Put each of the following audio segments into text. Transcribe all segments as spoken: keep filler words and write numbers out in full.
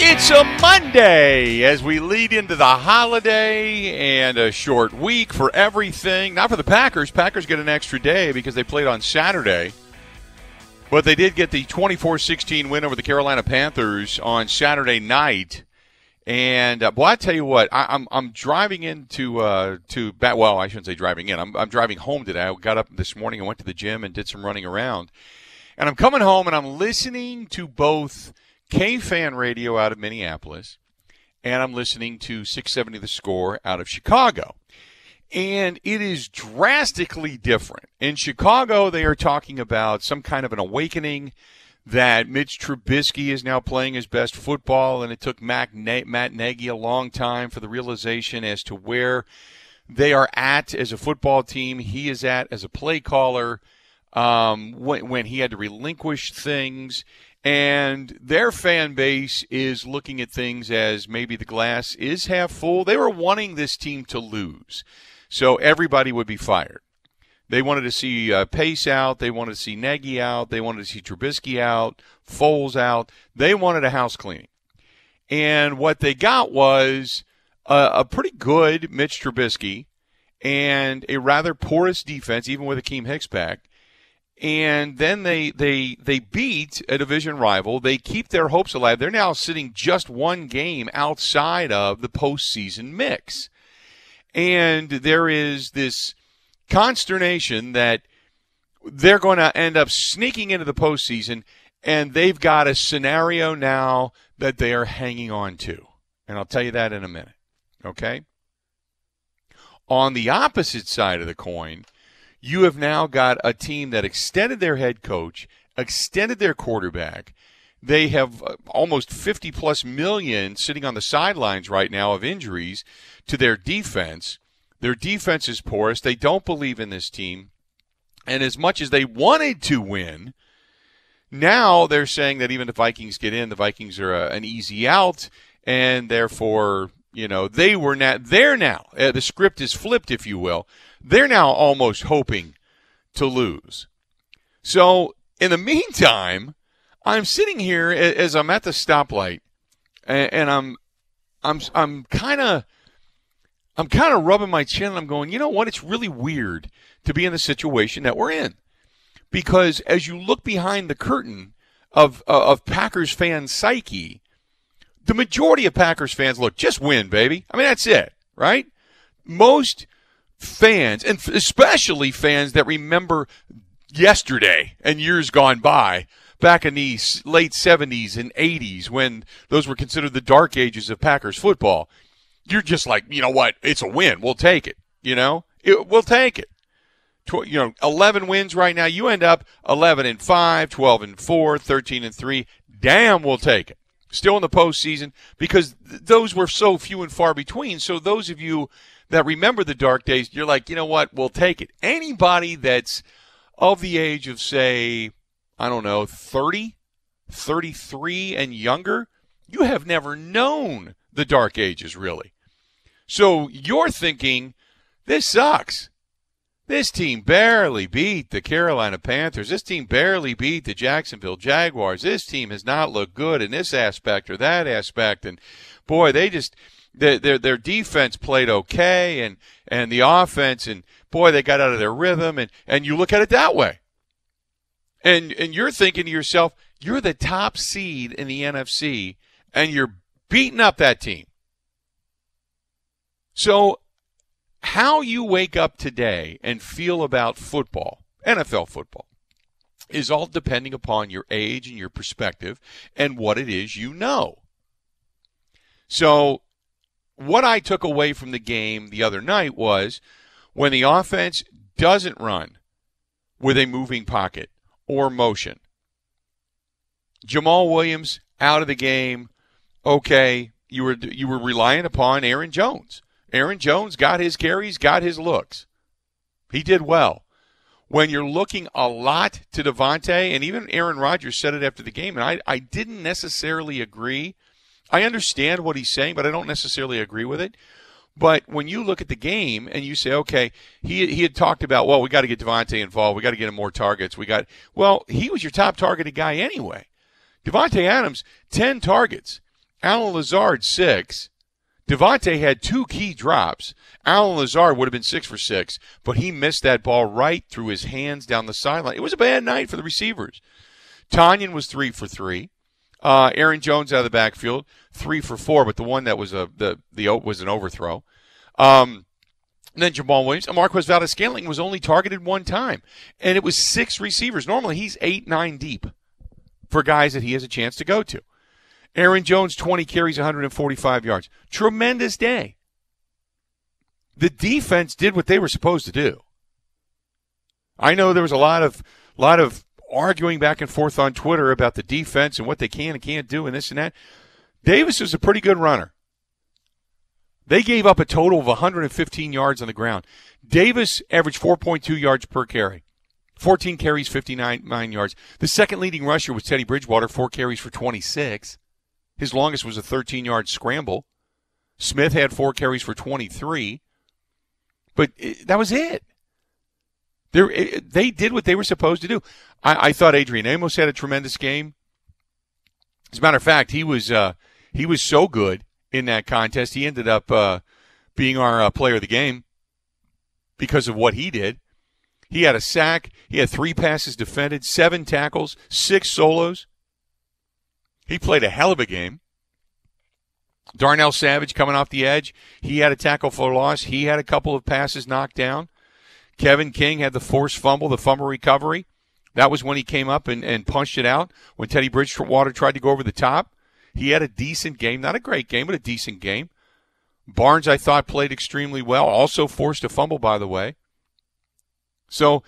It's a Monday as we lead into the holiday and a short week for everything. Not for the Packers. Packers get an extra day because they played on Saturday. But they did get the twenty-four sixteen win over the Carolina Panthers on Saturday night. And, uh, well, I tell you what, I, I'm I'm driving into, uh, to bat, well, I shouldn't say driving in. I'm, I'm driving home today. I got up this morning and went to the gym and did some running around. And I'm coming home and I'm listening to both K-Fan Radio out of Minneapolis, and I'm listening to six seventy The Score out of Chicago. And it is drastically different. In Chicago, they are talking about some kind of an awakening that Mitch Trubisky is now playing his best football, and it took Mac Na- Matt Nagy a long time for the realization as to where they are at as a football team, he is at as a play caller, um, when, when he had to relinquish things. And their fan base is looking at things as maybe the glass is half full. They were wanting this team to lose, so everybody would be fired. They wanted to see uh, Pace out. They wanted to see Nagy out. They wanted to see Trubisky out, Foles out. They wanted a house cleaning. And what they got was a, a pretty good Mitch Trubisky and a rather porous defense, even with Akeem Hicks back. And then they, they they beat a division rival. They keep their hopes alive. They're now sitting just one game outside of the postseason mix. And there is this consternation that they're going to end up sneaking into the postseason, and they've got a scenario now that they are hanging on to. And I'll tell you that in a minute, okay? On the opposite side of the coin, you have now got a team that extended their head coach, extended their quarterback. They have almost fifty plus million sitting on the sidelines right now of injuries to their defense. Their defense is porous. They don't believe in this team. And as much as they wanted to win, now they're saying that even if Vikings get in, the Vikings are a, an easy out, and therefore, you know, they were not there now. Uh, the script is flipped, if you will. They're now almost hoping to lose. So, in the meantime, I'm sitting here as I'm at the stoplight, and I'm, I'm, I'm kind of, I'm kind of rubbing my chin, and I'm going, you know what? It's really weird to be in the situation that we're in, because as you look behind the curtain of uh, of Packers fan psyche, the majority of Packers fans look, just win, baby. I mean, that's it, right? Most fans, and especially fans that remember yesterday and years gone by, back in the late seventies and eighties, when those were considered the dark ages of Packers football, you're just like, you know what, it's a win. We'll take it, you know? It, we'll take it. Tw- you know, eleven wins right now. You end up eleven and five, twelve and four, thirteen and three. Damn, we'll take it. Still in the postseason, because th- those were so few and far between. So those of you that remember the dark days, you're like, you know what, we'll take it. Anybody that's of the age of, say, I don't know, thirty, thirty-three and younger, you have never known the dark ages, really. So you're thinking, this sucks. This team barely beat the Carolina Panthers. This team barely beat the Jacksonville Jaguars. This team has not looked good in this aspect or that aspect. And, boy, they just their, – their, their defense played okay and, and the offense, and, boy, they got out of their rhythm. And, and you look at it that way. And, and you're thinking to yourself, you're the top seed in the N F C, and you're beating up that team. So how you wake up today and feel about football, N F L football, is all depending upon your age and your perspective and what it is you know. So what I took away from the game the other night was when the offense doesn't run with a moving pocket or motion. Jamaal Williams out of the game. Okay, you were you were relying upon Aaron Jones. Aaron Jones got his carries, got his looks. He did well. When you're looking a lot to Davante, and even Aaron Rodgers said it after the game, and I, I didn't necessarily agree. I understand what he's saying, but I don't necessarily agree with it. But when you look at the game and you say, okay, he he had talked about, well, we got to get Davante involved. We got to get him more targets. We got, well, he was your top targeted guy anyway. Davante Adams, ten targets. Allen Lazard, six. Davante had two key drops. Allen Lazard would have been six for six, but he missed that ball right through his hands down the sideline. It was a bad night for the receivers. Tonyan was three for three. Uh, Aaron Jones out of the backfield, three for four, but the one that was a the the was an overthrow. Um, and then Jamaal Williams, and Marquez Valdes-Scantling was only targeted one time, and it was six receivers. Normally he's eight, nine deep for guys that he has a chance to go to. Aaron Jones, twenty carries, one hundred forty-five yards. Tremendous day. The defense did what they were supposed to do. I know there was a lot of lot of arguing back and forth on Twitter about the defense and what they can and can't do and this and that. Davis is a pretty good runner. They gave up a total of one hundred fifteen yards on the ground. Davis averaged four point two yards per carry. fourteen carries, fifty-nine yards. The second leading rusher was Teddy Bridgewater, four carries for twenty-six. His longest was a thirteen-yard scramble. Smith had four carries for twenty-three. But it, that was it. There, it. They did what they were supposed to do. I, I thought Adrian Amos had a tremendous game. As a matter of fact, he was uh, he was so good in that contest, he ended up uh, being our uh, player of the game because of what he did. He had a sack. He had three passes defended, seven tackles, six solos. He played a hell of a game. Darnell Savage coming off the edge. He had a tackle for loss. He had a couple of passes knocked down. Kevin King had the forced fumble, the fumble recovery. That was when he came up and, and punched it out. When Teddy Bridgewater tried to go over the top, he had a decent game. Not a great game, but a decent game. Barnes, I thought, played extremely well. Also forced a fumble, by the way. So,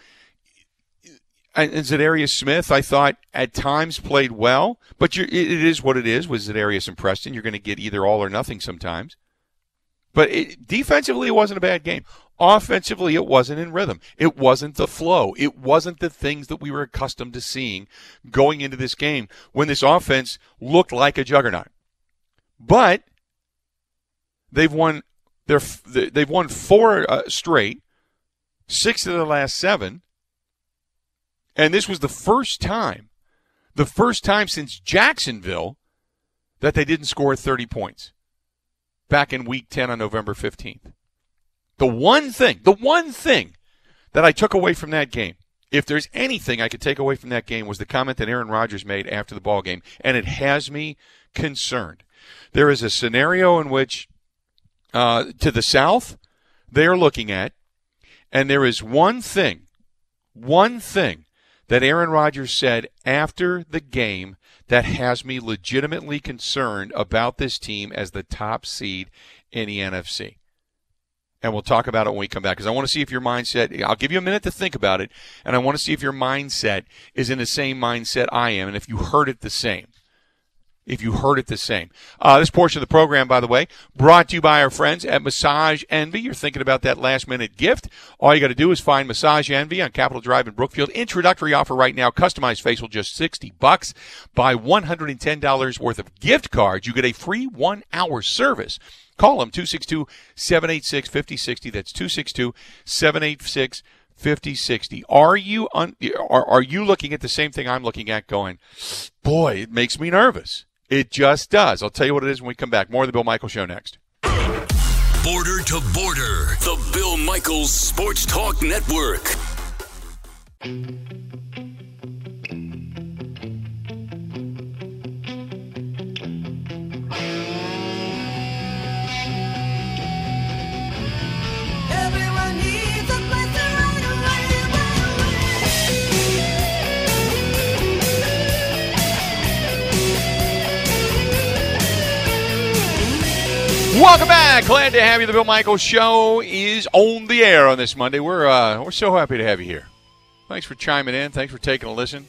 and Za'Darius Smith, I thought, at times played well, but you're, it is what it is with Za'Darius and Preston. You're going to get either all or nothing sometimes. But it, defensively, it wasn't a bad game. Offensively, it wasn't in rhythm. It wasn't the flow. It wasn't the things that we were accustomed to seeing going into this game when this offense looked like a juggernaut. But they've won, their, they've won four uh, straight. Six of the last seven, and this was the first time, the first time since Jacksonville that they didn't score thirty points back in Week ten on November fifteenth. The one thing, the one thing that I took away from that game, if there's anything I could take away from that game, was the comment that Aaron Rodgers made after the ball game, and it has me concerned. There is a scenario in which uh, to the south they are looking at, and there is one thing, one thing that Aaron Rodgers said after the game that has me legitimately concerned about this team as the top seed in the N F C. And we'll talk about it when we come back, because I want to see if your mindset, I'll give you a minute to think about it, and I want to see if your mindset is in the same mindset I am, and if you heard it the same. If you heard it the same. Uh, this portion of the program, by the way, brought to you by our friends at Massage Envy. You're thinking about that last-minute gift. All you got to do is find Massage Envy on Capitol Drive in Brookfield. Introductory offer right now, customized facial, just sixty bucks. Buy one hundred ten dollars worth of gift cards. You get a free one-hour service Call him, two six two, seven eight six, five oh six oh. That's two six two, seven eight six, five oh six oh. Are you un- are, are you looking at the same thing I'm looking at going, boy, it makes me nervous. It just does. I'll tell you what it is when we come back. More of the Bill Michaels Show next. Border to Border, the Bill Michaels Sports Talk Network. Welcome back. Glad to have you. The Bill Michaels Show is on the air on this Monday. We're uh, we're so happy to have you here. Thanks for chiming in. Thanks for taking a listen.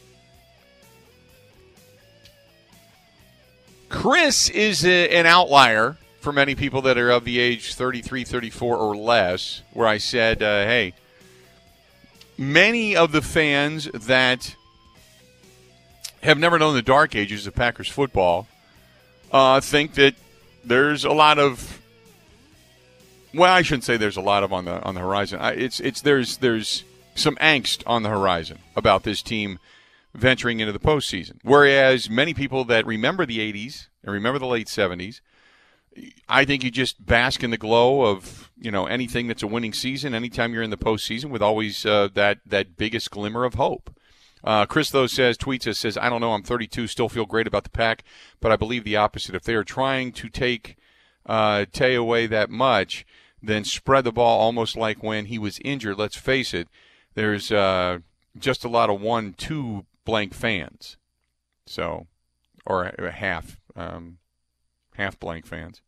Chris is a, an outlier for many people that are of the age thirty-three, thirty-four or less, where I said, uh, hey, many of the fans that have never known the dark ages of Packers football uh, think that there's a lot of, well, I shouldn't say there's a lot of on the on the horizon. I, it's it's there's there's some angst on the horizon about this team venturing into the postseason. Whereas many people that remember the eighties and remember the late seventies, I think you just bask in the glow of, you know, anything that's a winning season. Anytime you're in the postseason, with always uh, that that biggest glimmer of hope. Uh, Chris, though, says, tweets us, says, I don't know, I'm thirty-two, still feel great about the Pack, but I believe the opposite. If they are trying to take uh, Tay away that much, then spread the ball almost like when he was injured. Let's face it, there's uh, just a lot of one, two blank fans. So, or a half, um, half blank fans.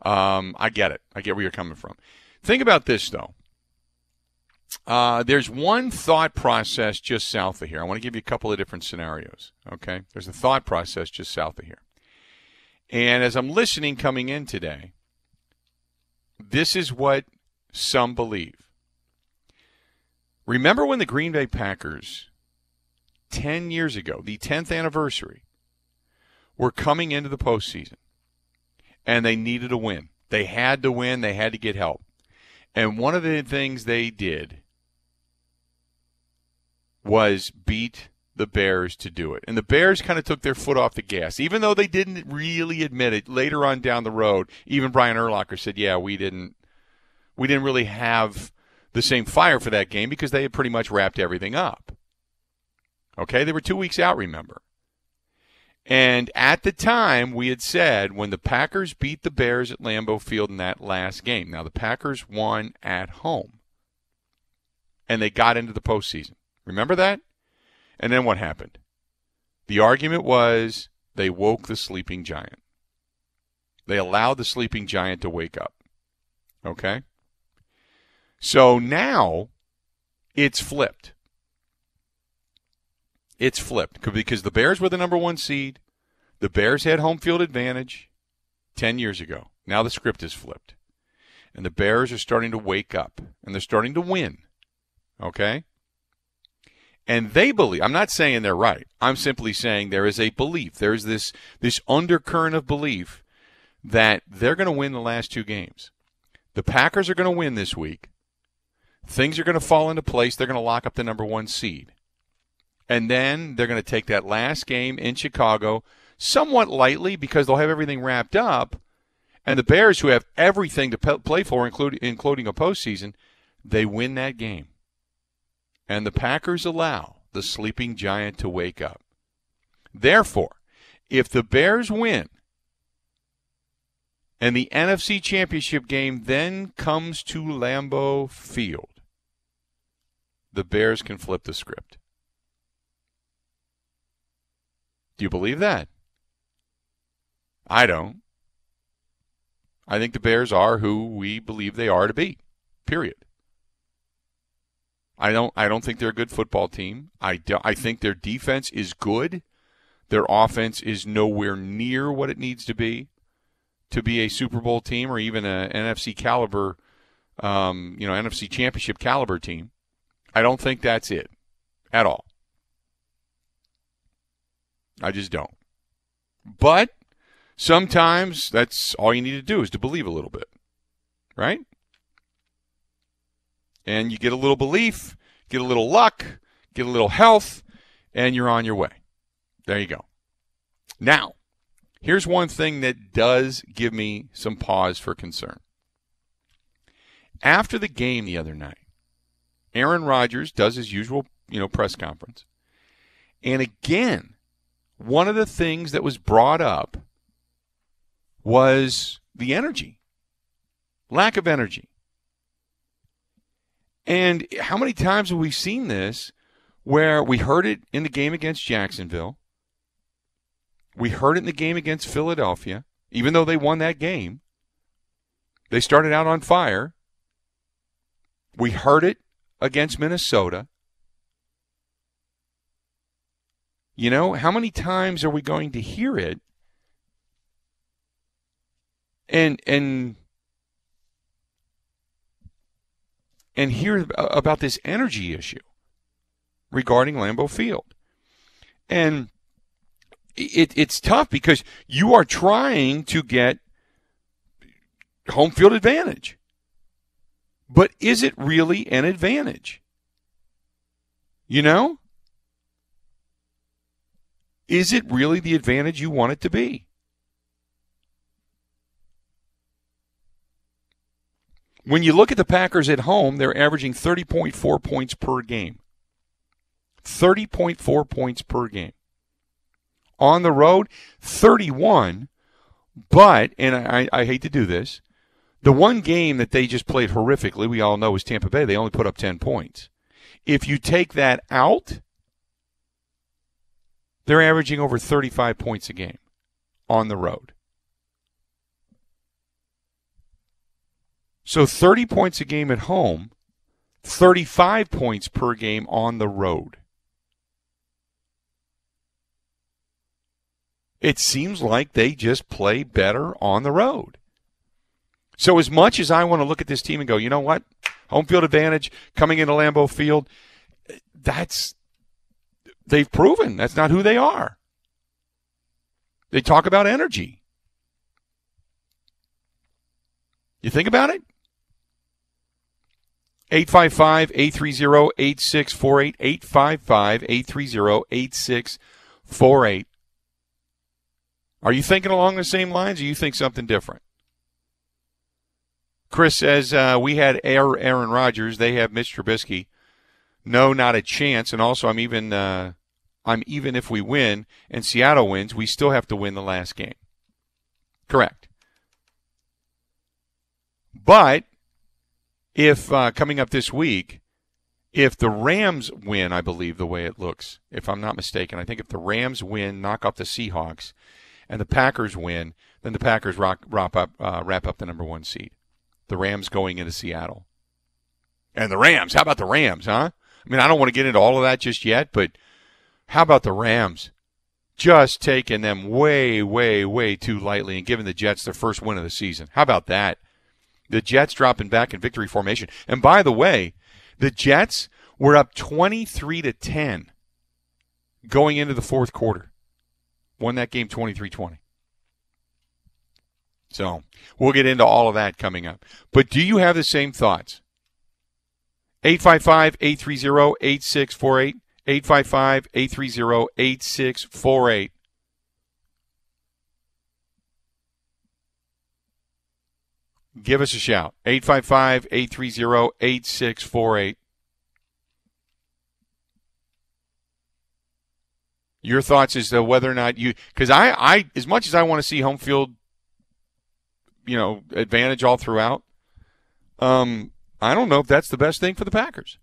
Um, I get it. I get where you're coming from. Think about this, though. Uh, there's one thought process just south of here. I want to give you a couple of different scenarios, okay? There's a thought process just south of here. And as I'm listening coming in today, this is what some believe. Remember when the Green Bay Packers, ten years ago, the tenth anniversary, were coming into the postseason, and they needed a win. They had to win. They had to get help. And one of the things they did was beat the Bears to do it. And the Bears kind of took their foot off the gas, even though they didn't really admit it. Later on down the road, even Brian Urlacher said, yeah, we didn't we didn't really have the same fire for that game because they had pretty much wrapped everything up. Okay, they were two weeks out, remember. And at the time, we had said when the Packers beat the Bears at Lambeau Field in that last game. Now, the Packers won at home, and they got into the postseason. Remember that? And then what happened? The argument was they woke the sleeping giant. They allowed the sleeping giant to wake up. Okay? So now it's flipped. It's flipped because the Bears were the number one seed. The Bears had home field advantage ten years ago. Now the script is flipped. And the Bears are starting to wake up, and they're starting to win, okay? And they believe – I'm not saying they're right. I'm simply saying there is a belief. There is this, this undercurrent of belief that they're going to win the last two games. The Packers are going to win this week. Things are going to fall into place. They're going to lock up the number one seed. And then they're going to take that last game in Chicago somewhat lightly because they'll have everything wrapped up. And the Bears, who have everything to pe- play for, including, including a postseason, they win that game. And the Packers allow the sleeping giant to wake up. Therefore, if the Bears win and the N F C Championship game then comes to Lambeau Field, the Bears can flip the script. Do you believe that? I don't. I think the Bears are who we believe they are to be. Period. I don't I don't think they're a good football team. I do, I think their defense is good. Their offense is nowhere near what it needs to be to be a Super Bowl team or even a N F C caliber um, you know, N F C Championship caliber team. I don't think that's it at all. I just don't. But sometimes that's all you need to do is to believe a little bit, right? And you get a little belief, get a little luck, get a little health, and you're on your way. There you go. Now, here's one thing that does give me some pause for concern. After the game the other night, Aaron Rodgers does his usual, you know, press conference. And again, one of the things that was brought up was the energy, lack of energy. And how many times have we seen this where we heard it in the game against Jacksonville? We heard it in the game against Philadelphia, even though they won that game. They started out on fire. We heard it against Minnesota. You know, how many times are we going to hear it? And and and hear about this energy issue regarding Lambeau Field. And it it's tough because you are trying to get home field advantage. But is it really an advantage? You know? Is it really the advantage you want it to be? When you look at the Packers at home, they're averaging thirty point four points per game. thirty point four points per game. On the road, thirty-one, but, and I, I hate to do this, the one game that they just played horrifically, we all know, was Tampa Bay. They only put up ten points. If you take that out, they're averaging over thirty-five points a game on the road. So thirty points a game at home, thirty-five points per game on the road. It seems like they just play better on the road. So as much as I want to look at this team and go, you know what, home field advantage coming into Lambeau Field, that's they've proven that's not who they are. They talk about energy. You think about it? eight five five, eight three zero, eight six four eight, eight five five, eight three zero, eight six four eight. Are you thinking along the same lines, or you think something different? Chris says, uh, we had Aaron Rodgers. They have Mitch Trubisky. No, not a chance. And also, I'm even uh, I'm even if we win and Seattle wins, we still have to win the last game. Correct. But if uh, coming up this week, if the Rams win, I believe the way it looks, if I'm not mistaken, I think if the Rams win, knock off the Seahawks, and the Packers win, then the Packers rock, wrap up, uh, wrap up the number one seed. The Rams going into Seattle. And the Rams, how about the Rams, huh? I mean, I don't want to get into all of that just yet, but how about the Rams? Just taking them way, way, way too lightly and giving the Jets their first win of the season. How about that? The Jets dropping back in victory formation. And by the way, the Jets were up twenty-three to ten going into the fourth quarter. Won that game twenty-three twenty. So we'll get into all of that coming up. But do you have the same thoughts? eight five five, eight three zero, eight six four eight, eight five five, eight three zero, eight six four eight. Give us a shout. eight five five, eight three zero, eight six four eight. Your thoughts as to whether or not you – because I, I, as much as I want to see home field, you know, advantage all throughout, um, I don't know if that's the best thing for the Packers,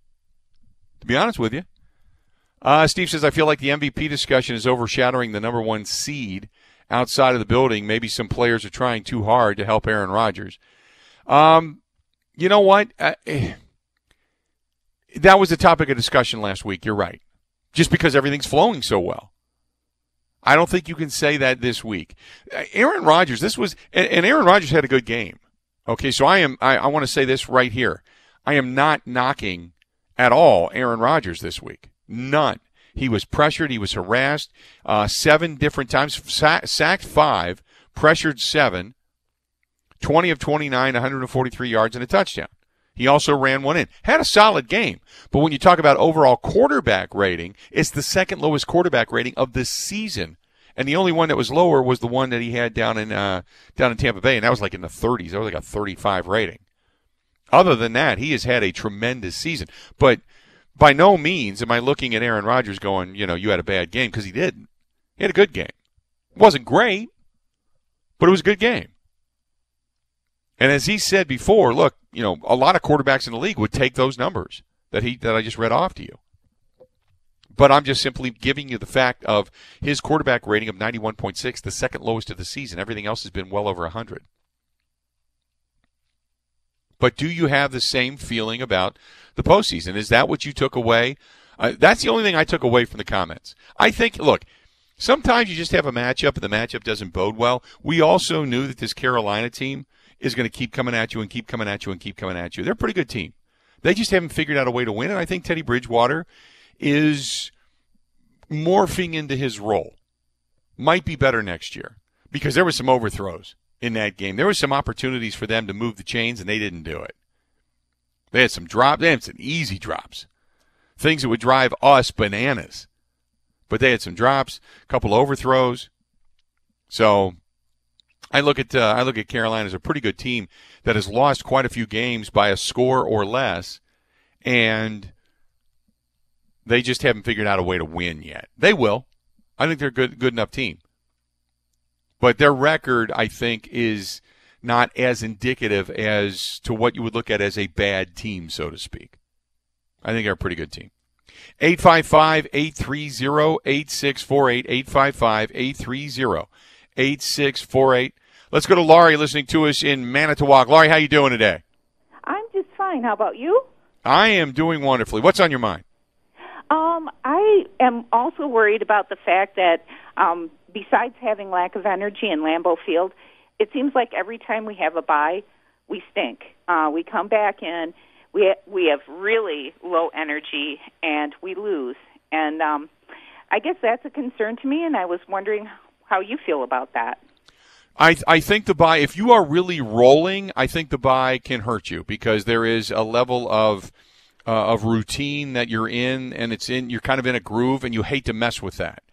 to be honest with you. Uh, Steve says, I feel like the M V P discussion is overshadowing the number one seed outside of the building. Maybe some players are trying too hard to help Aaron Rodgers. Um, you know what? I, that was the topic of discussion last week. You're right. Just because everything's flowing so well. I don't think you can say that this week. Aaron Rodgers, this was – and Aaron Rodgers had a good game. Okay, so I am – I, I want to say this right here. I am not knocking at all Aaron Rodgers this week. None. He was pressured. He was harassed uh, seven different times, sacked five, pressured seven, twenty of twenty-nine, one forty-three yards, and a touchdown. He also ran one in. Had a solid game. But when you talk about overall quarterback rating, it's the second lowest quarterback rating of this season. And the only one that was lower was the one that he had down in uh, down in Tampa Bay, and that was like in the thirties. That was like a thirty-five rating. Other than that, he has had a tremendous season. But by no means am I looking at Aaron Rodgers going, you know, you had a bad game, because he didn't. He had a good game. It wasn't great, but it was a good game. And as he said before, look, you know, a lot of quarterbacks in the league would take those numbers that he that I just read off to you. But I'm just simply giving you the fact of his quarterback rating of ninety-one point six, the second lowest of the season. Everything else has been well over one hundred. But do you have the same feeling about the postseason? Is that what you took away? Uh, that's the only thing I took away from the comments. I think, look, sometimes you just have a matchup and the matchup doesn't bode well. We also knew that this Carolina team is going to keep coming at you and keep coming at you and keep coming at you. They're a pretty good team. They just haven't figured out a way to win, and I think Teddy Bridgewater is morphing into his role. Might be better next year, because there were some overthrows in that game. There were some opportunities for them to move the chains, and they didn't do it. They had some drops. They had some easy drops, things that would drive us bananas. But they had some drops, a couple overthrows. So I look at uh, I look at Carolina as a pretty good team that has lost quite a few games by a score or less, and they just haven't figured out a way to win yet. They will. I think they're a good, good enough team. But their record, I think, is not as indicative as to what you would look at as a bad team, so to speak. I think they're a pretty good team. eight five five, eight three zero, eight six four eight, eight five five, eight three zero, eight six four eight. Let's go to Laurie listening to us in Manitowoc. Laurie, how you doing today? I'm just fine. How about you? I am doing wonderfully. What's on your mind? Um, I am also worried about the fact that um, besides having lack of energy in Lambeau Field, it seems like every time we have a bye, we stink. Uh, we come back in, we ha- we have really low energy, and we lose. And um, I guess that's a concern to me, and I was wondering how you feel about that. I I think the bye, if you are really rolling, I think the bye can hurt you, because there is a level of uh, of routine that you're in, and it's in you're kind of in a groove, and you hate to mess with that.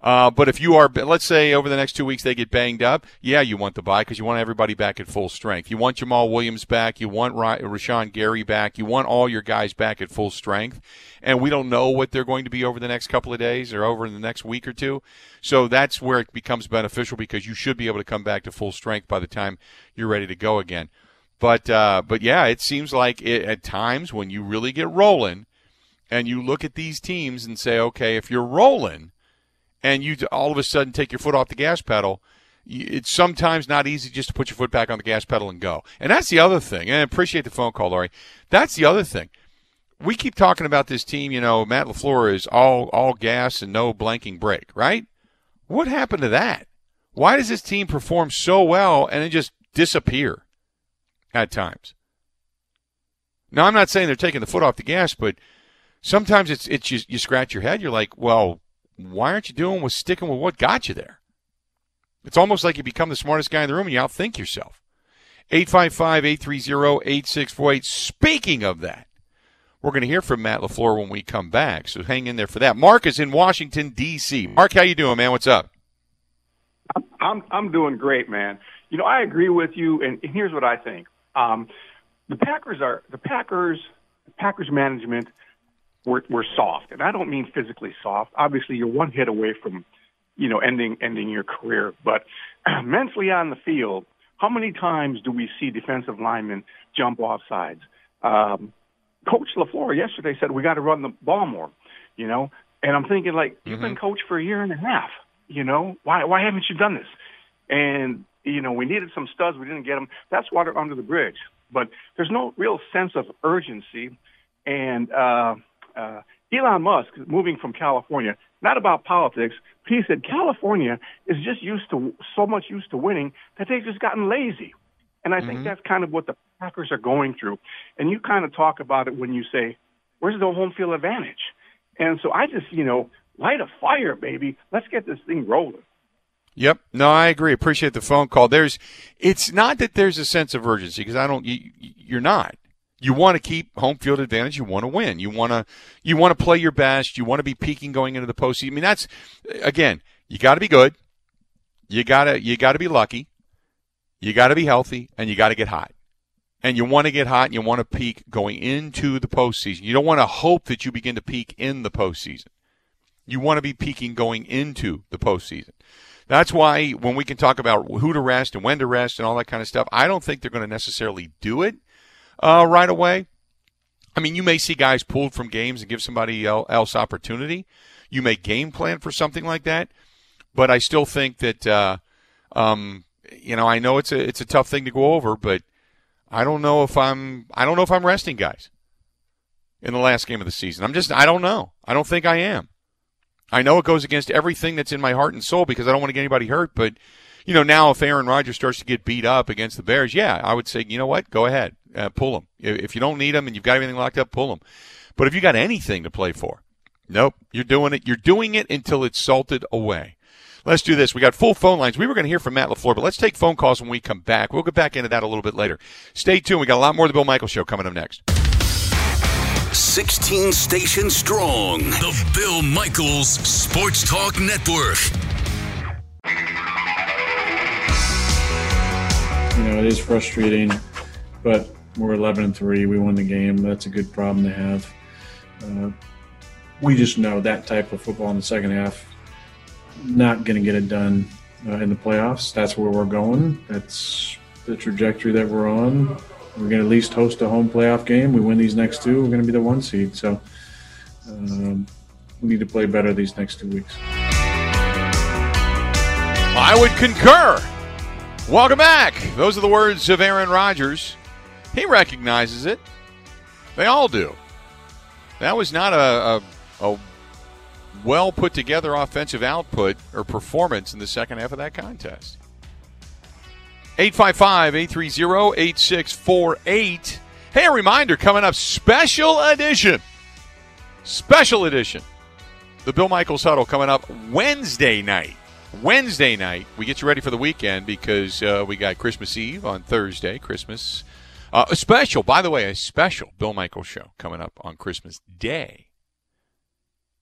Uh, but if you are, let's say over the next two weeks they get banged up, yeah, you want the bye because you want everybody back at full strength. You want Jamaal Williams back. You want Ra- Rashawn Gary back. You want all your guys back at full strength. And we don't know what they're going to be over the next couple of days or over in the next week or two. So that's where it becomes beneficial, because you should be able to come back to full strength by the time you're ready to go again. But, uh, but yeah, it seems like it, at times when you really get rolling and you look at these teams and say, okay, if you're rolling and you all of a sudden take your foot off the gas pedal, it's sometimes not easy just to put your foot back on the gas pedal and go. And that's the other thing. And I appreciate the phone call, Laurie. That's the other thing. We keep talking about this team. You know, Matt LaFleur is all, all gas and no blanking break, right? What happened to that? Why does this team perform so well and then just disappear at times? Now, I'm not saying they're taking the foot off the gas, but sometimes it's it's you, you scratch your head. You're like, well, why aren't you doing with sticking with what got you there? It's almost like you become the smartest guy in the room and you outthink yourself. eight five five, eight three zero, eight six four eight. Speaking of that, we're going to hear from Matt LaFleur when we come back, so hang in there for that. Mark is in Washington, D C Mark, how you doing, man? What's up? I'm I'm doing great, man. You know, I agree with you, and here's what I think. Um, the Packers are the Packers, the Packers management We're, we're soft, and I don't mean physically soft. Obviously, you're one hit away from, you know, ending ending your career. But mentally on the field, how many times do we see defensive linemen jump off sides? Um, Coach LaFleur yesterday said we got to run the ball more, you know. And I'm thinking, like, mm-hmm. You've been coach for a year and a half, you know. Why why haven't you done this? And, you know, we needed some studs. We didn't get them. That's water under the bridge. But there's no real sense of urgency, and uh, – Uh, Elon Musk moving from California, not about politics. He said California is just used to so much used to winning that they've just gotten lazy. And I mm-hmm. think that's kind of what the Packers are going through. And you kind of talk about it when you say, where's the home field advantage? And so I just, you know, light a fire, baby. Let's get this thing rolling. Yep. No, I agree. Appreciate the phone call. There's, it's not that there's a sense of urgency, because I don't. You, you're not. You want to keep home field advantage. You want to win. You want to. You want to play your best. You want to be peaking going into the postseason. I mean, that's again. You got to be good. You gotta. You got to be lucky. You got to be healthy, and you got to get hot. And you want to get hot, and you want to peak going into the postseason. You don't want to hope that you begin to peak in the postseason. You want to be peaking going into the postseason. That's why when we can talk about who to rest and when to rest and all that kind of stuff, I don't think they're going to necessarily do it uh, right away. I mean, you may see guys pulled from games and give somebody else opportunity. You may game plan for something like that. But I still think that, uh, um, you know, I know it's a it's a tough thing to go over, but I don't know if I'm I don't know if I'm resting guys in the last game of the season. I'm just I don't know. I don't think I am. I know it goes against everything that's in my heart and soul because I don't want to get anybody hurt. But, you know, now if Aaron Rodgers starts to get beat up against the Bears, yeah, I would say, you know what, go ahead, uh, pull him. If you don't need him and you've got everything locked up, pull him. But if you got anything to play for, nope, you're doing it. You're doing it until it's salted away. Let's do this. We got full phone lines. We were going to hear from Matt LaFleur, but let's take phone calls when we come back. We'll get back into that a little bit later. Stay tuned. We got a lot more of the Bill Michaels Show coming up next. sixteen stations strong, the Bill Michaels Sports Talk Network. You know, it is frustrating, but we're eleven and three. We won the game. That's a good problem to have. Uh, we just know that type of football in the second half, not going to get it done uh, in the playoffs. That's where we're going. That's the trajectory that we're on. We're going to at least host a home playoff game. We win these next two, we're going to be the one seed. So um, we need to play better these next two weeks. I would concur. Welcome back. Those are the words of Aaron Rodgers. He recognizes it. They all do. That was not a, a, a well-put-together offensive output or performance in the second half of that contest. eight five five, eight three zero, eight six four eight. Hey, a reminder, coming up, special edition. Special edition. The Bill Michaels Huddle coming up Wednesday night. Wednesday night. We get you ready for the weekend because uh, we got Christmas Eve on Thursday, Christmas. Uh, a special, by the way, a special Bill Michaels Show coming up on Christmas Day.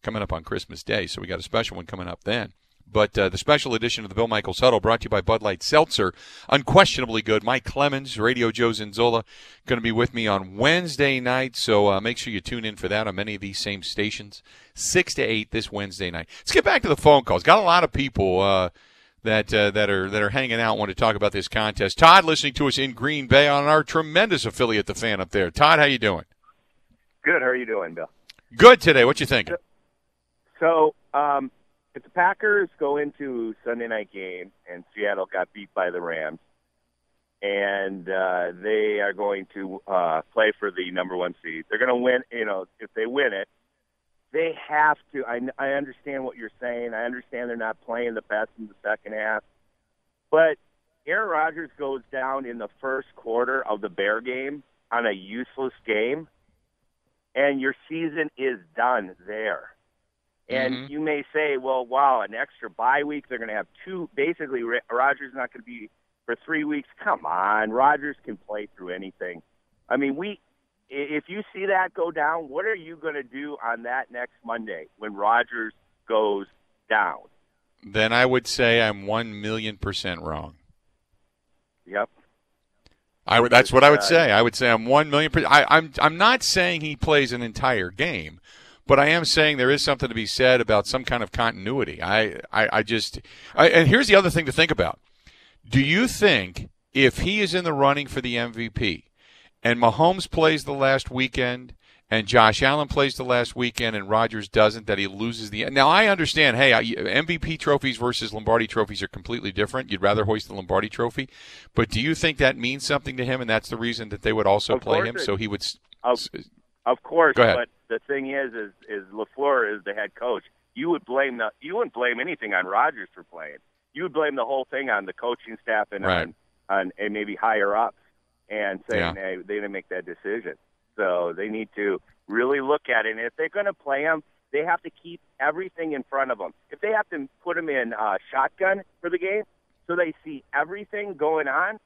Coming up on Christmas Day, so we got a special one coming up then. But uh, the special edition of the Bill Michaels Huddle brought to you by Bud Light Seltzer. Unquestionably good. Mike Clemens, Radio Joe Zinzola, going to be with me on Wednesday night. So uh, make sure you tune in for that on many of these same stations, six to eight this Wednesday night. Let's get back to the phone calls. Got a lot of people uh, that uh, that are that are hanging out and want to talk about this contest. Todd listening to us in Green Bay on our tremendous affiliate, The Fan, up there. Todd, how you doing? Good. How are you doing, Bill? Good today. What you thinking? So, um if the Packers go into Sunday night game and Seattle got beat by the Rams and uh, they are going to uh, play for the number one seed, they're going to win, you know, if they win it, they have to. I, I understand what you're saying. I understand they're not playing the best in the second half. But Aaron Rodgers goes down in the first quarter of the Bear game on a useless game, and your season is done there. And mm-hmm. you may say, well, wow, an extra bye week. They're going to have two. Basically, Rodgers not going to be for three weeks. Come on. Rodgers can play through anything. I mean, we. if you see that go down, what are you going to do on that next Monday when Rodgers goes down? Then I would say I'm one million percent wrong. Yep. I would, that's what I would say. I would say I'm one million percent. I, I'm, I'm not saying he plays an entire game. But I am saying there is something to be said about some kind of continuity. I, I, I just I, – and here's the other thing to think about. Do you think if he is in the running for the M V P and Mahomes plays the last weekend and Josh Allen plays the last weekend and Rodgers doesn't, that he loses the – now, I understand, hey, M V P trophies versus Lombardi trophies are completely different. You'd rather hoist the Lombardi trophy. But do you think that means something to him and that's the reason that they would also play him it, so he would – Of course, but the thing is, is, is LaFleur is the head coach. You would blame the, you wouldn't blame anything on Rodgers for playing. You would blame the whole thing on the coaching staff and right. on, on and maybe higher ups and saying yeah. hey, they didn't make that decision. So they need to really look at it. And if they're going to play him, They have to keep everything in front of them. If they have to put them in uh, shotgun for the game so they see everything going on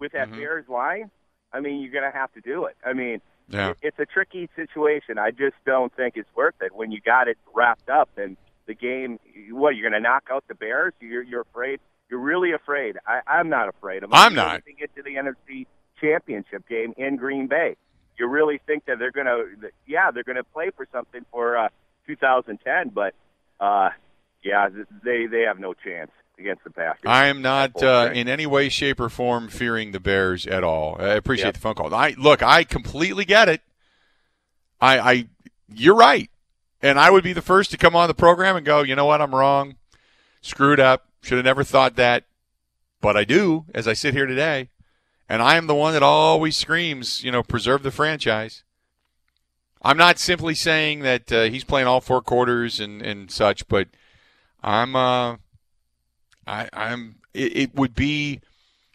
with that mm-hmm. Bears line, I mean, you're going to have to do it. I mean, yeah. it, it's a tricky situation. I just don't think it's worth it when you got it wrapped up and the game, what, you're going to knock out the Bears? You're, you're afraid? You're really afraid. I, I'm not afraid of them. I'm not. If they get to the N F C Championship game in Green Bay, you really think that they're going to, yeah, they're going to play for something for uh, two thousand ten, but, uh, yeah, they, they have no chance against the Packers. I am not uh, in any way, shape, or form fearing the Bears at all. I appreciate yep. the phone call. I Look, I completely get it. I, I, you're right. And I would be the first to come on the program and go, you know what, I'm wrong, screwed up, should have never thought that. But I do as I sit here today. And I am the one that always screams, you know, preserve the franchise. I'm not simply saying that uh, he's playing all four quarters and, and such, but I'm, uh, I, I'm. It, it would be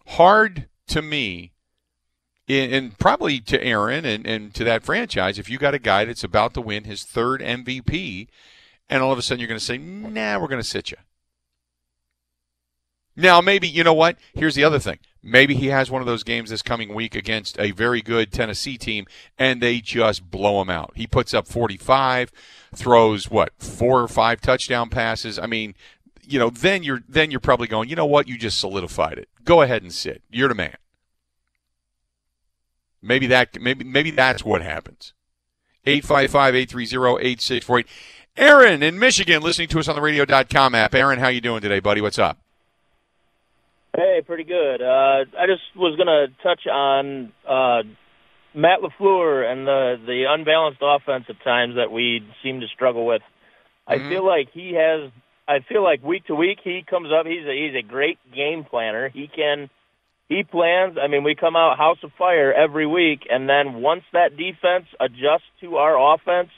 hard to me, and, and probably to Aaron and, and to that franchise, if you got a guy that's about to win his third M V P, and all of a sudden you're going to say, "Nah, we're going to sit you." Now, maybe, you know what? Here's the other thing. Maybe he has one of those games this coming week against a very good Tennessee team, and they just blow him out. He puts up forty-five, throws, what, four or five touchdown passes. I mean, you know, then you're then you're probably going, you know what? You just solidified it. Go ahead and sit. You're the man. Maybe that maybe maybe that's what happens. eight five five, eight three zero, eight six four eight. Aaron in Michigan, listening to us on the radio dot com app. Aaron, how you doing today, buddy? What's up? Hey, pretty good. Uh, I just was going to touch on uh, Matt LaFleur and the, the unbalanced offense at times that we seem to struggle with. Mm-hmm. I feel like he has – I feel like week to week he comes up. He's a, he's a great game planner. He can – he plans – I mean, we come out house of fire every week, and then once that defense adjusts to our offense,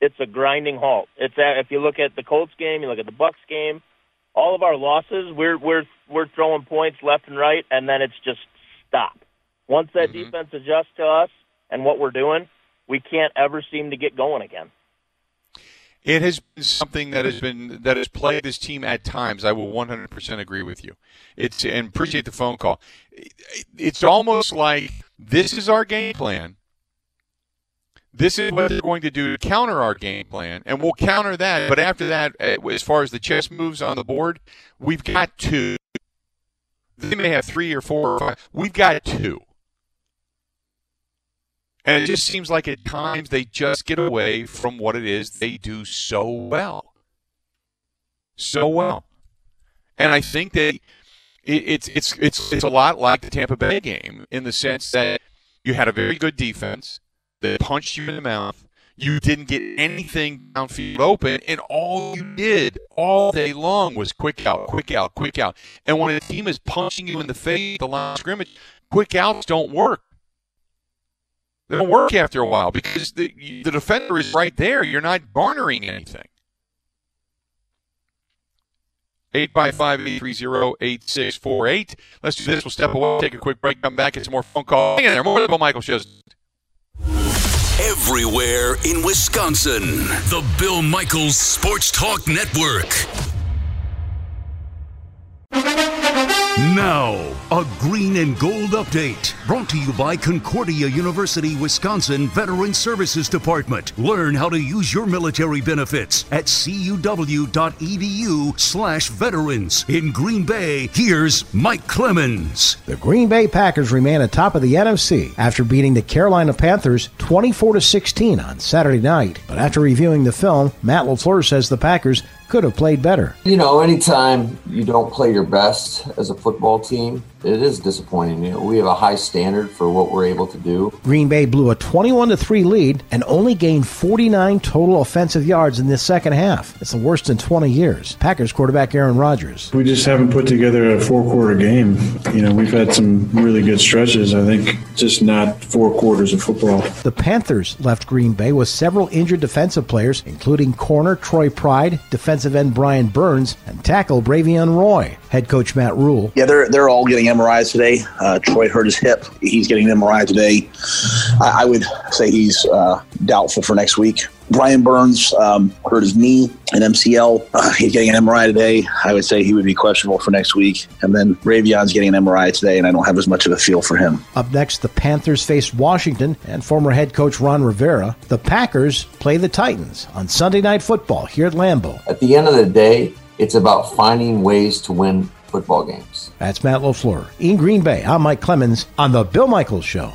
it's a grinding halt. It's at, if you look at the Colts game, you look at the Bucs game, all of our losses, we're we're we're throwing points left and right, and then it's just stop. Once that mm-hmm. defense adjusts to us and what we're doing, we can't ever seem to get going again. It has been something that has been that has plagued this team at times. I will one hundred percent agree with you. It's and appreciate the phone call. It's almost like this is our game plan. This is what they're going to do to counter our game plan, and we'll counter that. But after that, as far as the chess moves on the board, we've got two. They may have three or four or five. We've got two. And it just seems like at times they just get away from what it is they do so well. So well. And I think that it, it's, it's, it's, it's a lot like the Tampa Bay game in the sense that you had a very good defense that punched you in the mouth. You didn't get anything downfield open, and all you did all day long was quick out, quick out, quick out. And when a team is punching you in the face at the line of scrimmage, quick outs don't work. They don't work after a while because the, the defender is right there. You're not garnering anything. eight five five, eight three zero, eight six four eight. Let's do this. We'll step away, take a quick break, come back, get some more phone calls. Hang in there. More Bill Michaels Show. Everywhere in Wisconsin, the Bill Michaels Sports Talk Network. Now, a green and gold update brought to you by Concordia University, Wisconsin Veteran Services Department. Learn how to use your military benefits at c u w dot e d u slash veterans. In Green Bay, here's Mike Clemens. The Green Bay Packers remain atop of the N F C after beating the Carolina Panthers twenty-four to sixteen on Saturday night. But after reviewing the film, Matt LaFleur says the Packers could have played better. You know, anytime you don't play your best as a football team, it is disappointing. You know, we have a high standard for what we're able to do. Green Bay blew a twenty-one to three lead and only gained forty-nine total offensive yards in this second half. It's the worst in twenty years. Packers quarterback Aaron Rodgers. We just haven't put together a four-quarter game. You know, we've had some really good stretches. I think just not four quarters of football. The Panthers left Green Bay with several injured defensive players, including corner Troy Pride, defensive end Brian Burns, and tackle Bravion Roy. Head coach Matt Rule. Yeah, they're, they're all getting M R Is today. Uh, Troy hurt his hip. He's getting an M R I today. I, I would say he's uh, doubtful for next week. Brian Burns um, hurt his knee in M C L. Uh, he's getting an M R I today. I would say he would be questionable for next week. And then Ravion's getting an M R I today, and I don't have as much of a feel for him. Up next, the Panthers face Washington and former head coach Ron Rivera. The Packers play the Titans on Sunday Night Football here at Lambeau. At the end of the day, it's about finding ways to win football games. That's Matt LaFleur. In Green Bay, I'm Mike Clemens on The Bill Michaels Show.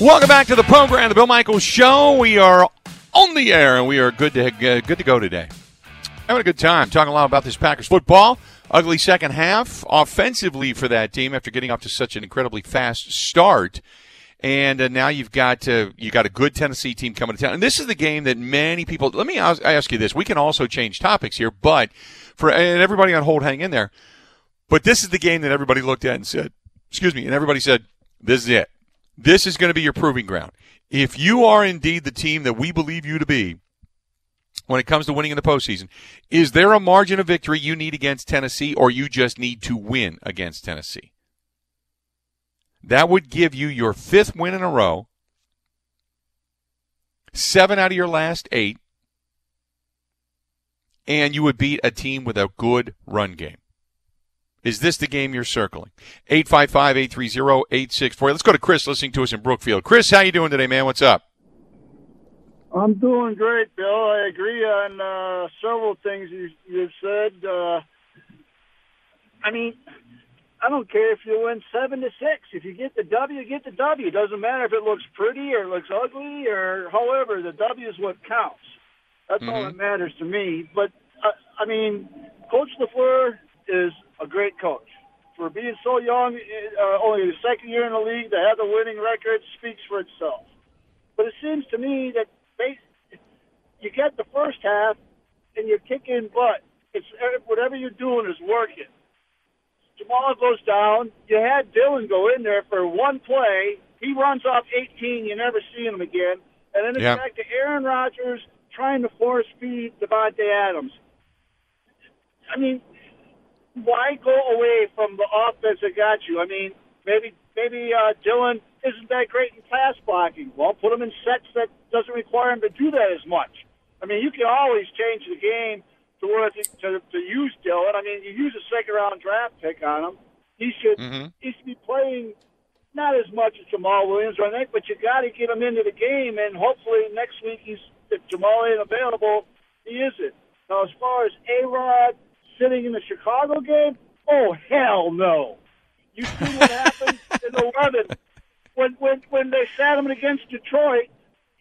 Welcome back to the program, The Bill Michaels Show. We are on the air, and we are good to uh, good to go today. Having a good time, talking a lot about this Packers football. Ugly second half offensively for that team after getting off to such an incredibly fast start. And uh, now you've got uh, you got a good Tennessee team coming to town. And this is the game that many people – let me ask, I ask you this. We can also change topics here, but for and everybody on hold, hang in there. But this is the game that everybody looked at and said – excuse me, and everybody said, this is it. This is going to be your proving ground. If you are indeed the team that we believe you to be when it comes to winning in the postseason, is there a margin of victory you need against Tennessee, or you just need to win against Tennessee? That would give you your fifth win in a row, seven out of your last eight, and you would beat a team with a good run game. Is this the game you're circling? eight five five, eight three zero, eight six four. Let's go to Chris listening to us in Brookfield. Chris, how you doing today, man? What's up? I'm doing great, Bill. I agree on uh, several things you, you've said. Uh, I mean, I don't care if you win seven to six. If you get the W, get the W. It doesn't matter if it looks pretty or it looks ugly or however. The W is what counts. That's mm-hmm. all that matters to me. But, uh, I mean, Coach LaFleur is a great coach. For being so young, uh, only the second year in the league, to have the winning record speaks for itself. But it seems to me that they, you get the first half and you're kicking butt. It's whatever you're doing is working. Jamaal goes down. You had Dylan go in there for one play. He runs off eighteen. You never see him again. And then it's yeah. back to Aaron Rodgers trying to force feed Davante Adams. I mean, why go away from the offense that got you? I mean, maybe maybe uh, Dylan isn't that great in pass blocking. Well, put him in sets that doesn't require him to do that as much. I mean, you can always change the game to where to, to, to use Dylan. I mean, you use a second-round draft pick on him. He should mm-hmm. he should be playing not as much as Jamaal Williams, I think, but you got to get him into the game, and hopefully next week, he's, if Jamaal ain't available, he isn't. Now, as far as A-Rod sitting in the Chicago game? Oh, hell no. You see what happened in eleven when, when when they sat him against Detroit,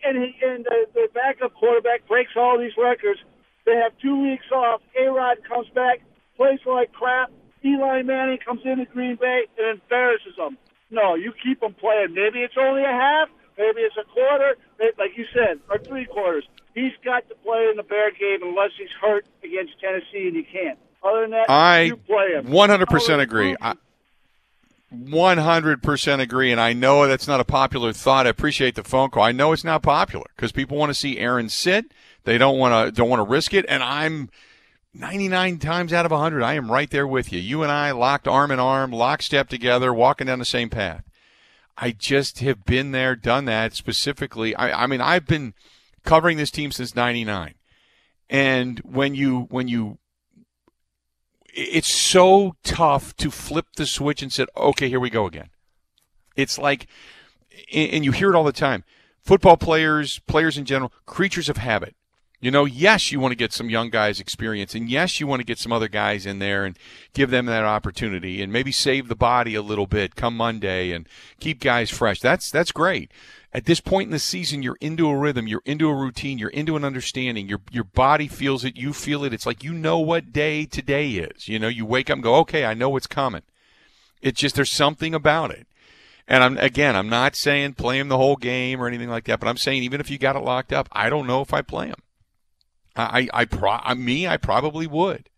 and he, and the, the backup quarterback breaks all these records. They have two weeks off. A-Rod comes back, plays like crap. Eli Manning comes into Green Bay and embarrasses them. No, you keep them playing. Maybe it's only a half. Maybe it's a quarter. Maybe, like you said, or three quarters. He's got to play in the Bear game unless he's hurt against Tennessee, and he can't. Other than that, I you play him. one hundred percent agree. I one hundred percent agree, and I know that's not a popular thought. I appreciate the phone call. I know it's not popular because people want to see Aaron sit. They don't want to don't want to risk it, and I'm ninety-nine times out of one hundred, I am right there with you. You and I locked arm in arm, lockstep together, walking down the same path. I just have been there, done that specifically. I, I mean, I've been covering this team since ninety-nine, and when you when you it's so tough to flip the switch and say, okay, here we go again. It's like, and you hear it all the time, football players, players in general, creatures of habit. You know, yes, you want to get some young guys experience, and yes, you want to get some other guys in there and give them that opportunity and maybe save the body a little bit come Monday and keep guys fresh. That's that's great. At this point in the season, you're into a rhythm, you're into a routine, you're into an understanding. Your your body feels it, you feel it. It's like you know what day today is. You know, you wake up and go, okay, I know what's coming. It's just there's something about it. And, I'm again, I'm not saying play him the whole game or anything like that, but I'm saying even if you got it locked up, I don't know if I play him. I, I, pro- I me, I probably would.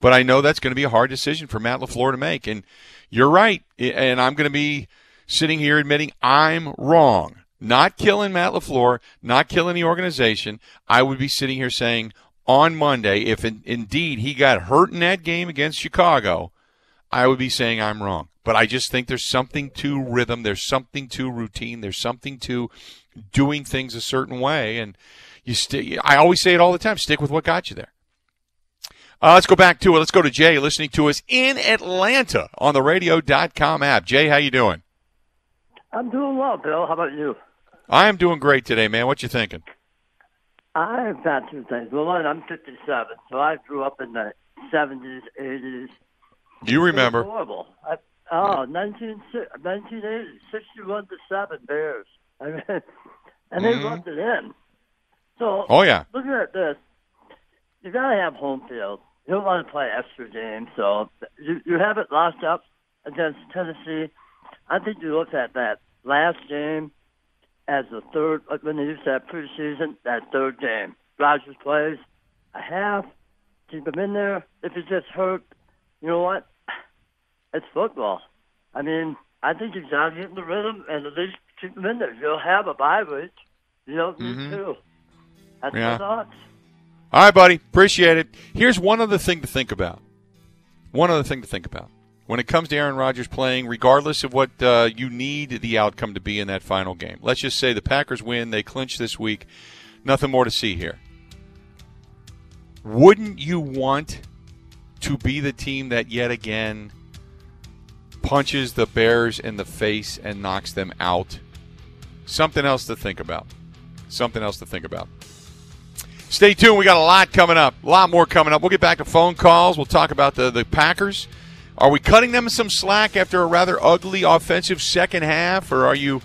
But I know that's going to be a hard decision for Matt LaFleur to make. And you're right. And I'm going to be sitting here admitting I'm wrong. Not killing Matt LaFleur, not killing the organization. I would be sitting here saying on Monday, if in, indeed he got hurt in that game against Chicago, I would be saying I'm wrong. But I just think there's something to rhythm. There's something to routine. There's something to doing things a certain way. And you st- I always say it all the time, stick with what got you there. Uh, let's go back to it. Let's go to Jay listening to us in Atlanta on the radio dot com app. Jay, how you doing? I'm doing well, Bill. How about you? I am doing great today, man. What you thinking? I have got two things. Well, one, I'm fifty-seven, so I grew up in the seventies, eighties. You remember. It was horrible. I, oh, yeah. nineteen eighty, sixty-one to seven Bears. I mean, and they mm-hmm. rubbed it in. So, oh, yeah. Looking at this, you got to have home field. You don't want to play extra games, so you, you haven't lost up against Tennessee. I think you looked at that last game as the third, like when they used that preseason, that third game. Rodgers plays a half, keep him in there. If he gets hurt, you know what? It's football. I mean, I think you got to get in the rhythm and at least keep him in there. You'll have a bye week. You don't need mm-hmm. two. That's yeah. my thoughts. All right, buddy. Appreciate it. Here's one other thing to think about. One other thing to think about. When it comes to Aaron Rodgers playing, regardless of what uh, you need the outcome to be in that final game, let's just say the Packers win, they clinch this week, nothing more to see here. Wouldn't you want to be the team that yet again punches the Bears in the face and knocks them out? Something else to think about. Something else to think about. Stay tuned. We got a lot coming up, a lot more coming up. We'll get back to phone calls. We'll talk about the, the Packers. Are we cutting them some slack after a rather ugly offensive second half, or are you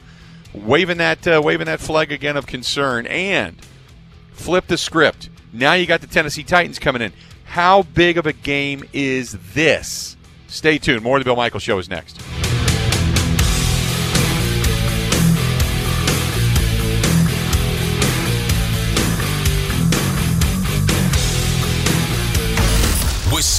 waving that uh, waving that flag again of concern? And flip the script. Now you got the Tennessee Titans coming in. How big of a game is this? Stay tuned. More of the Bill Michaels Show is next.